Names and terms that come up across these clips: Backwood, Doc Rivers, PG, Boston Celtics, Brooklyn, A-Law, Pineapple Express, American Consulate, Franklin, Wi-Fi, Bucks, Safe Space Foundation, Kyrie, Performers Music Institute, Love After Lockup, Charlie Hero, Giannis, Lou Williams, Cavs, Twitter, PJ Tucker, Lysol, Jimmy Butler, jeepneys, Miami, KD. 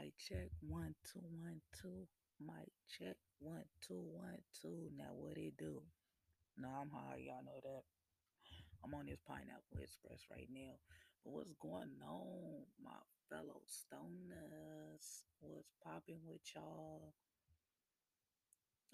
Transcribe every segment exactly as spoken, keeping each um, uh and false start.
Mic check, one, two, one, two. Mic check, one, two, one, two. Now what it do? Nah, I'm high, y'all know that. I'm on this Pineapple Express right now. But what's going on, my fellow stoners? What's popping with y'all?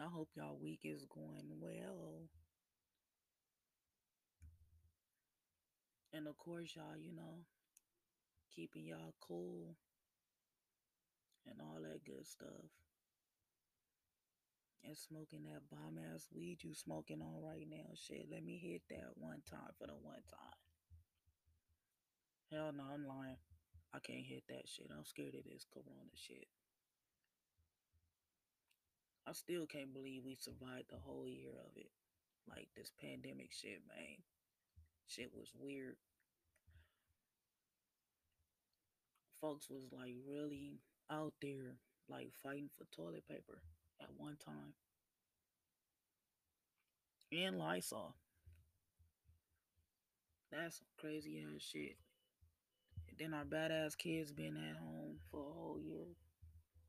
I hope y'all week is going well. And of course, y'all, you know, keeping y'all cool and all that good stuff. And smoking that bomb ass weed you smoking on right now. Shit, let me hit that one time for the one time. Hell no, I'm lying. I can't hit that shit. I'm scared of this corona shit. I still can't believe we survived the whole year of it. Like, this pandemic shit, man. Shit was weird. Folks was like really out there, like fighting for toilet paper at one time. And Lysol. That's some crazy ass shit. And then our badass kids been at home for a whole year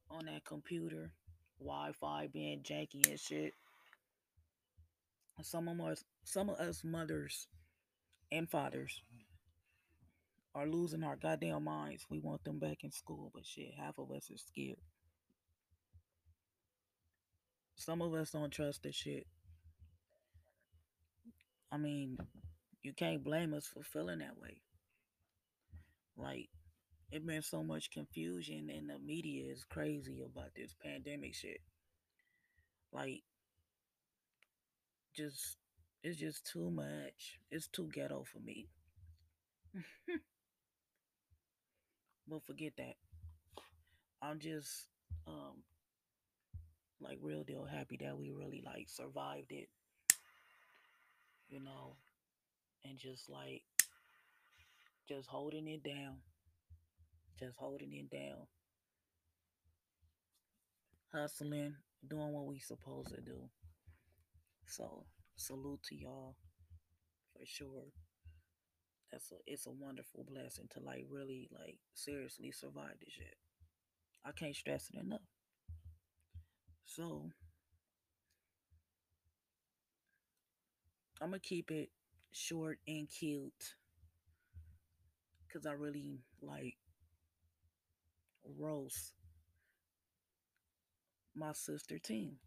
on that computer, Wi-Fi being janky and shit. Some of us, some of us mothers and fathers are losing our goddamn minds. We want them back in school, but shit, half of us is scared. Some of us don't trust this shit. I mean, you can't blame us for feeling that way. Like, it's been so much confusion, and the media is crazy about this pandemic shit. Like, just, it's just too much. It's too ghetto for me. But forget that. I'm just, um, like, real deal happy that we really, like, survived it. You know? And just, like, just holding it down. Just holding it down. Hustling. Doing what we supposed to do. So, salute to y'all. For sure. That's a, it's a wonderful blessing to, like, really, like, seriously survive this shit. I can't stress it enough. So, I'm going to keep it short and cute. Because I really, like, roast my sister team.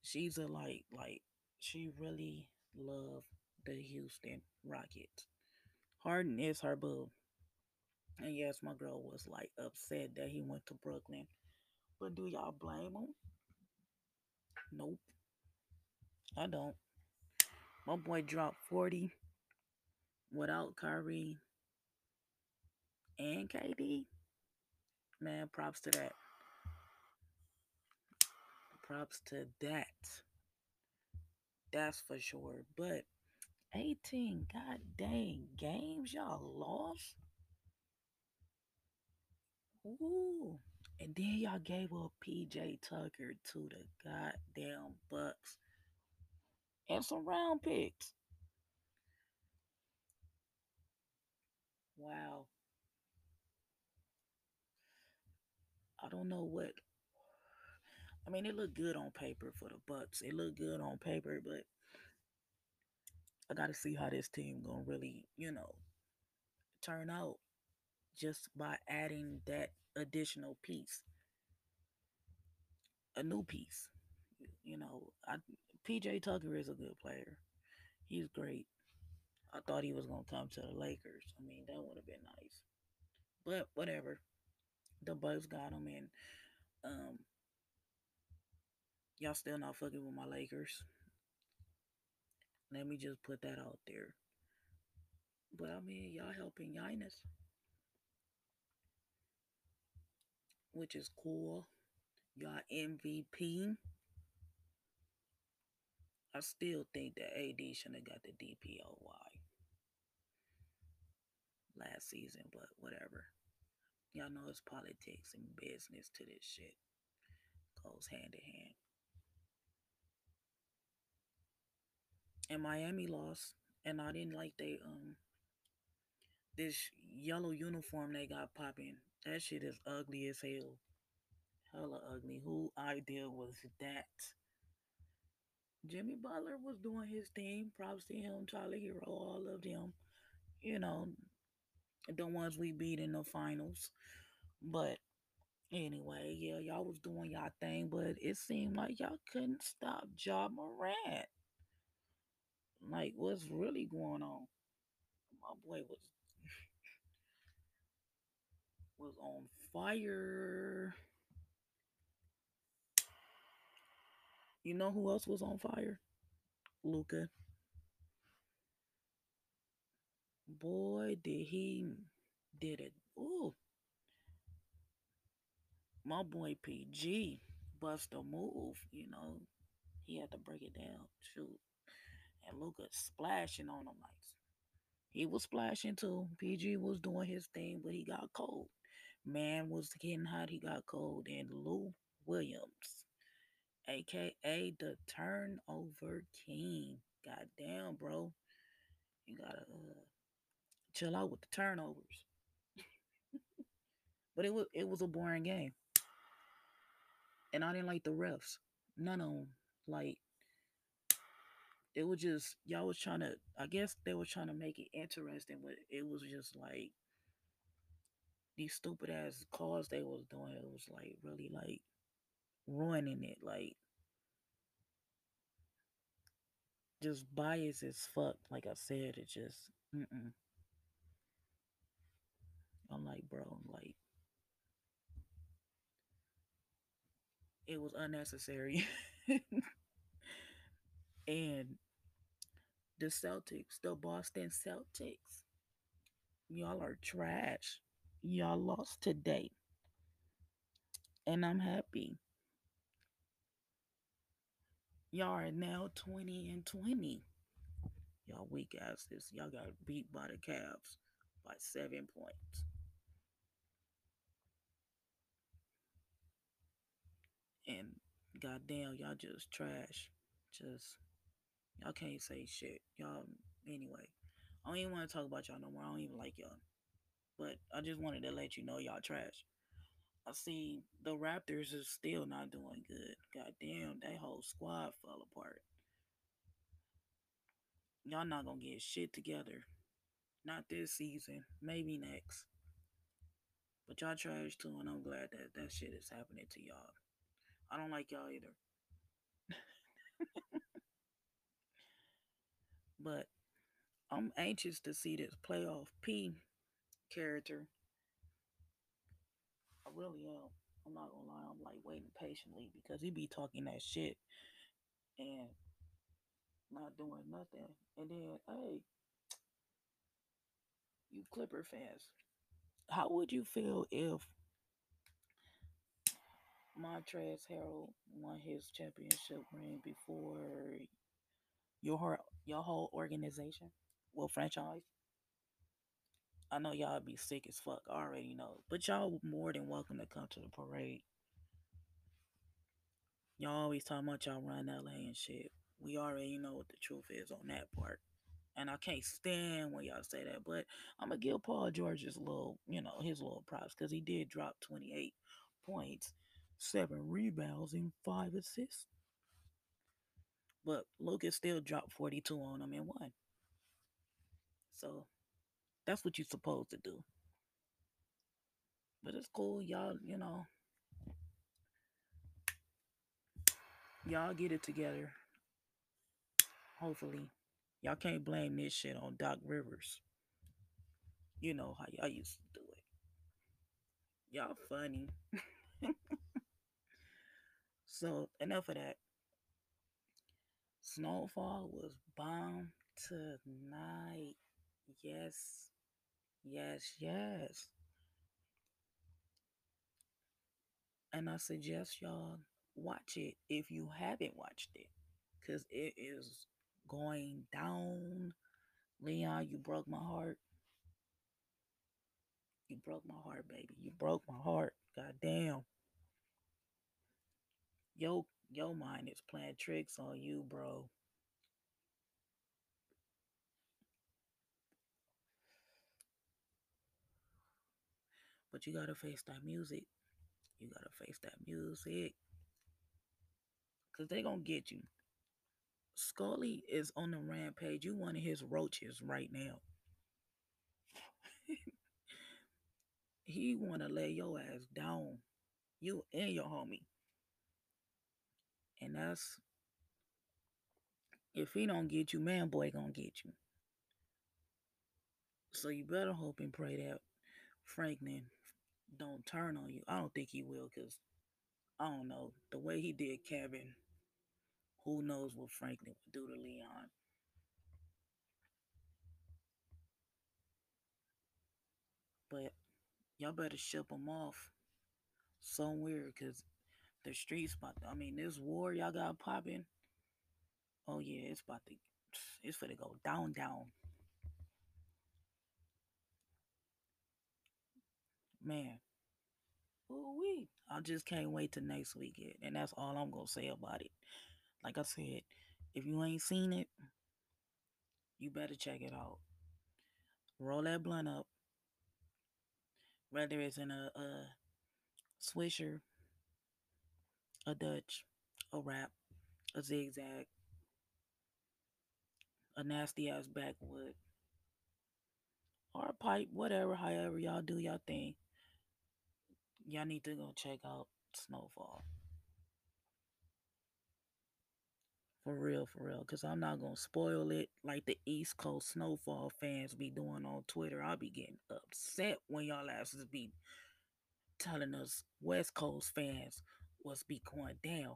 She's a, like, like, she really loved the Houston Rockets. Harden is her boo. And yes, my girl was, like, upset that he went to Brooklyn. But do y'all blame him? Nope. I don't. My boy dropped forty without Kyrie and K D. Man, props to that. Props to that. That's for sure. But eighteen god dang games y'all lost? Ooh. And then y'all gave up P J Tucker to the goddamn Bucks. And some round picks. Wow. I don't know what. I mean, it looked good on paper for the Bucks. It looked good on paper, but I got to see how this team going to really, you know, turn out just by adding that additional piece, a new piece. You know, I, P J Tucker is a good player. He's great. I thought he was going to come to the Lakers. I mean, that would have been nice. But whatever. The Bucks got him, and um, y'all still not fucking with my Lakers. Let me just put that out there. But, I mean, y'all helping Giannis, which is cool. Y'all M V P. I still think that A D shouldn't have got the D P O Y last season, but whatever. Y'all know it's politics and business to this shit. Goes hand in hand. And Miami lost, and I didn't like they, um, this yellow uniform they got popping That shit is ugly as hell. Hella ugly. Who idea was that? Jimmy Butler was doing his thing. Props to him, Charlie Hero, all of them. You know, the ones we beat in the finals. But anyway, yeah, y'all was doing y'all thing, but it seemed like y'all couldn't stop Ja Morant. Like, what's really going on? My boy was was on fire. You know who else was on fire? Luka. Boy, did he did it. Ooh. My boy P G bust a move, you know. He had to break it down, shoot. And Luka splashing on him. Like, he was splashing too. P G was doing his thing, but he got cold. Man was getting hot, he got cold. And Lou Williams, a k a the turnover king. Goddamn, bro. You gotta uh, chill out with the turnovers. But it was, it was a boring game. And I didn't like the refs. None of them. Like, it was just, y'all was trying to, I guess they were trying to make it interesting, but it was just like, these stupid ass calls they was doing, it was like, really like, ruining it. Like, just biased as fuck. Like I said, it just, mm-mm. I'm like, bro, like, it was unnecessary. And the Celtics, the Boston Celtics, y'all are trash. Y'all lost today. And I'm happy. Y'all are now twenty and twenty. Y'all weak asses. Y'all got beat by the Cavs by seven points. And goddamn, y'all just trash. Just, y'all can't say shit. Y'all, anyway, I don't even want to talk about y'all no more. I don't even like y'all. But I just wanted to let you know y'all trash. I see the Raptors is still not doing good. Goddamn, that whole squad fell apart. Y'all not going to get shit together. Not this season. Maybe next. But y'all trash too, and I'm glad that that shit is happening to y'all. I don't like y'all either. But I'm anxious to see this playoff P character. I really am. I'm not gonna lie. I'm like waiting patiently because he be talking that shit and not doing nothing. And then, hey, you Clipper fans, how would you feel if Montrezl Harold won his championship ring before your whole, your whole organization, well, franchise? I know y'all be sick as fuck, I already know, but y'all more than welcome to come to the parade. Y'all always talking about y'all run L A and shit. We already know what the truth is on that part, and I can't stand when y'all say that. But I'm gonna give Paul George's little, you know, his little props, because he did drop twenty-eight points, seven rebounds, and five assists. But Lucas still dropped forty-two on them and won. So that's what you're supposed to do. But it's cool, y'all, you know. Y'all get it together. Hopefully. Y'all can't blame this shit on Doc Rivers. You know how y'all used to do it. Y'all funny. So, enough of that. Snowfall was bombed tonight. Yes. Yes, yes. And I suggest y'all watch it if you haven't watched it. Because it is going down. Leon, you broke my heart. You broke my heart, baby. You broke my heart. Goddamn. Yo, your mind is playing tricks on you, bro. But But you gotta face that music. You gotta face that music. Because they're gonna get you. Scully is on the rampage. You one of his roaches right now. He wanna lay your ass down. You and your homie. And that's... If he don't get you, man boy gonna get you. So you better hope and pray that Franklin don't turn on you. I don't think he will, because I don't know. The way he did Kevin, who knows what Franklin would do to Leon. But y'all better ship him off somewhere, because the streets, about to, I mean, this war y'all got popping. Oh yeah, it's about to, it's for to go down, down. Man, ooh-wee. I just can't wait till next week, yet, and that's all I'm gonna say about it. Like I said, if you ain't seen it, you better check it out. Roll that blunt up, whether it's in a, a Swisher, a Dutch, a Wrap, a Zigzag, a nasty ass Backwood, or a pipe, whatever, however y'all do y'all thing. Y'all need to go check out Snowfall. For real, for real. Because I'm not going to spoil it like the East Coast Snowfall fans be doing on Twitter. I'll be getting upset when y'all asses be telling us West Coast fans what's be going down.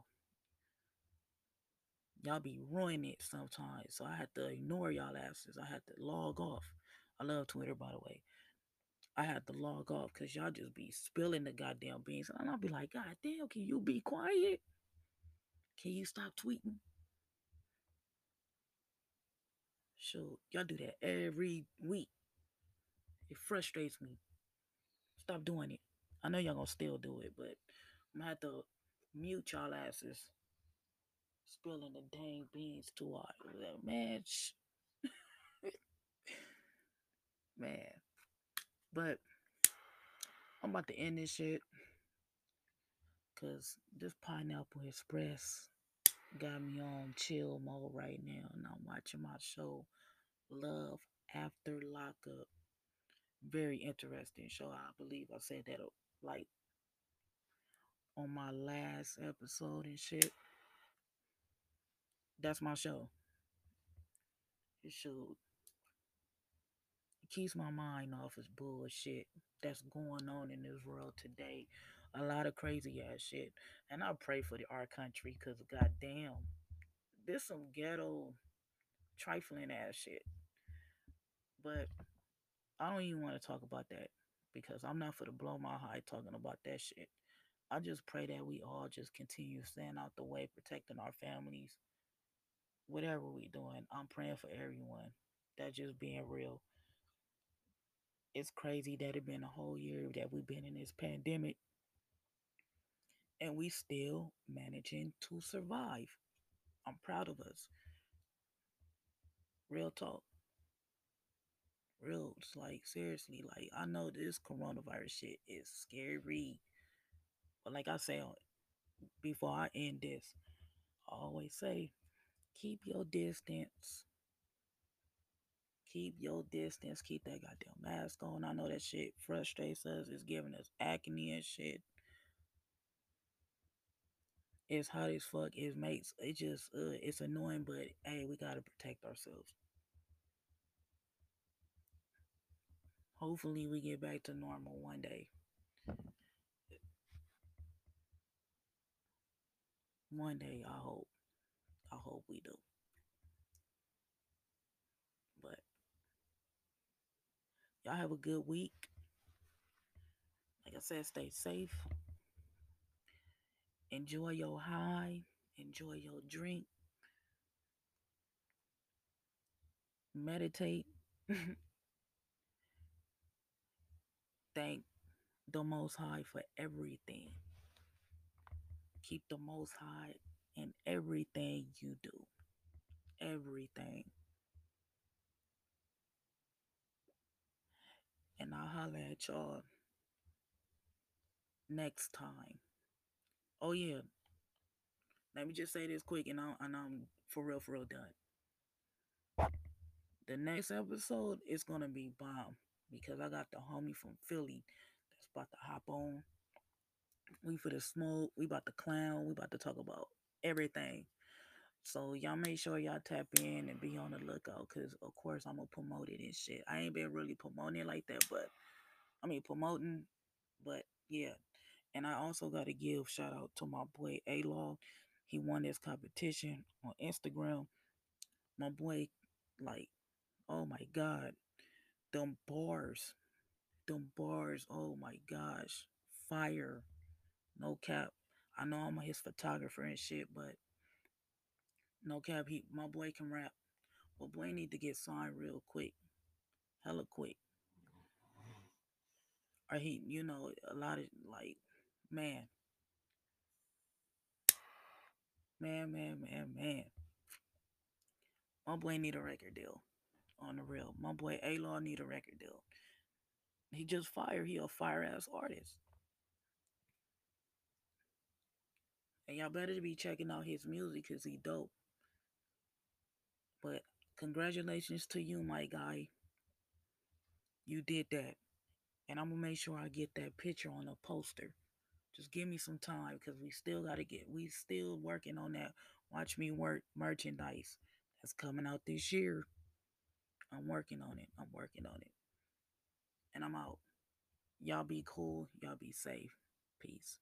Y'all be ruining it sometimes. So I had to ignore y'all asses. I had to log off. I love Twitter, by the way. I had to log off because y'all just be spilling the goddamn beans. And I'll be like, God damn, can you be quiet? Can you stop tweeting? Shoot, y'all do that every week. It frustrates me. Stop doing it. I know y'all gonna still do it, but I'm gonna have to mute y'all asses. Spilling the dang beans too hard. Man, sh- Man, but I'm about to end this shit because this Pineapple Express got me on chill mode right now, and I'm watching my show Love After Lockup. Very interesting show. I believe I said that like on my last episode and shit. That's my show. It should. Keeps my mind off of bullshit that's going on in this world today. A lot of crazy ass shit. And I pray for the, our country, because goddamn, there's some ghetto, trifling ass shit. But I don't even want to talk about that, because I'm not for to blow my high talking about that shit. I just pray that we all just continue staying out the way, protecting our families. Whatever we doing, I'm praying for everyone. That's just being real. It's crazy that it's been a whole year that we've been in this pandemic and we still managing to survive. I'm proud of us. Real talk. Real, it's like seriously, like I know this coronavirus shit is scary. But like I say, before I end this, I always say, keep your distance. Keep your distance. Keep that goddamn mask on. I know that shit frustrates us. It's giving us acne and shit. It's hot as fuck. It makes it just uh, it's annoying. But hey, we gotta protect ourselves. Hopefully, we get back to normal one day. One day, I hope. I hope we do. But y'all have a good week. Like I said, stay safe. Enjoy your high. Enjoy your drink. Meditate. Thank the Most High for everything. Keep the Most High in everything you do. Everything. And I'll holler at y'all next time. Oh, yeah. Let me just say this quick, and I'm, and I'm for real, for real done. The next episode is going to be bomb because I got the homie from Philly that's about to hop on. We for the smoke. We about to clown. We about to talk about everything. So y'all make sure y'all tap in and be on the lookout because, of course, I'm going to promote it and shit. I ain't been really promoting it like that, but, I mean, promoting, but, yeah. And I also got to give shout out to my boy A-Log. He won this competition on Instagram. My boy, like, oh, my God. Them bars. Them bars. Oh, my gosh. Fire. No cap. I know I'm his photographer and shit, but no cap. He, my boy can rap. My boy need to get signed real quick. Hella quick. Or he, you know, a lot of, like, man. Man, man, man, man. My boy need a record deal. On the real. My boy A-Law need a record deal. He just fire. He a fire-ass artist. And y'all better be checking out his music because he dope. But congratulations to you, my guy. You did that. And I'm going to make sure I get that picture on the poster. Just give me some time because we still got to get, we still working on that Watch Me Work merchandise that's coming out this year. I'm working on it. I'm working on it. And I'm out. Y'all be cool. Y'all be safe. Peace.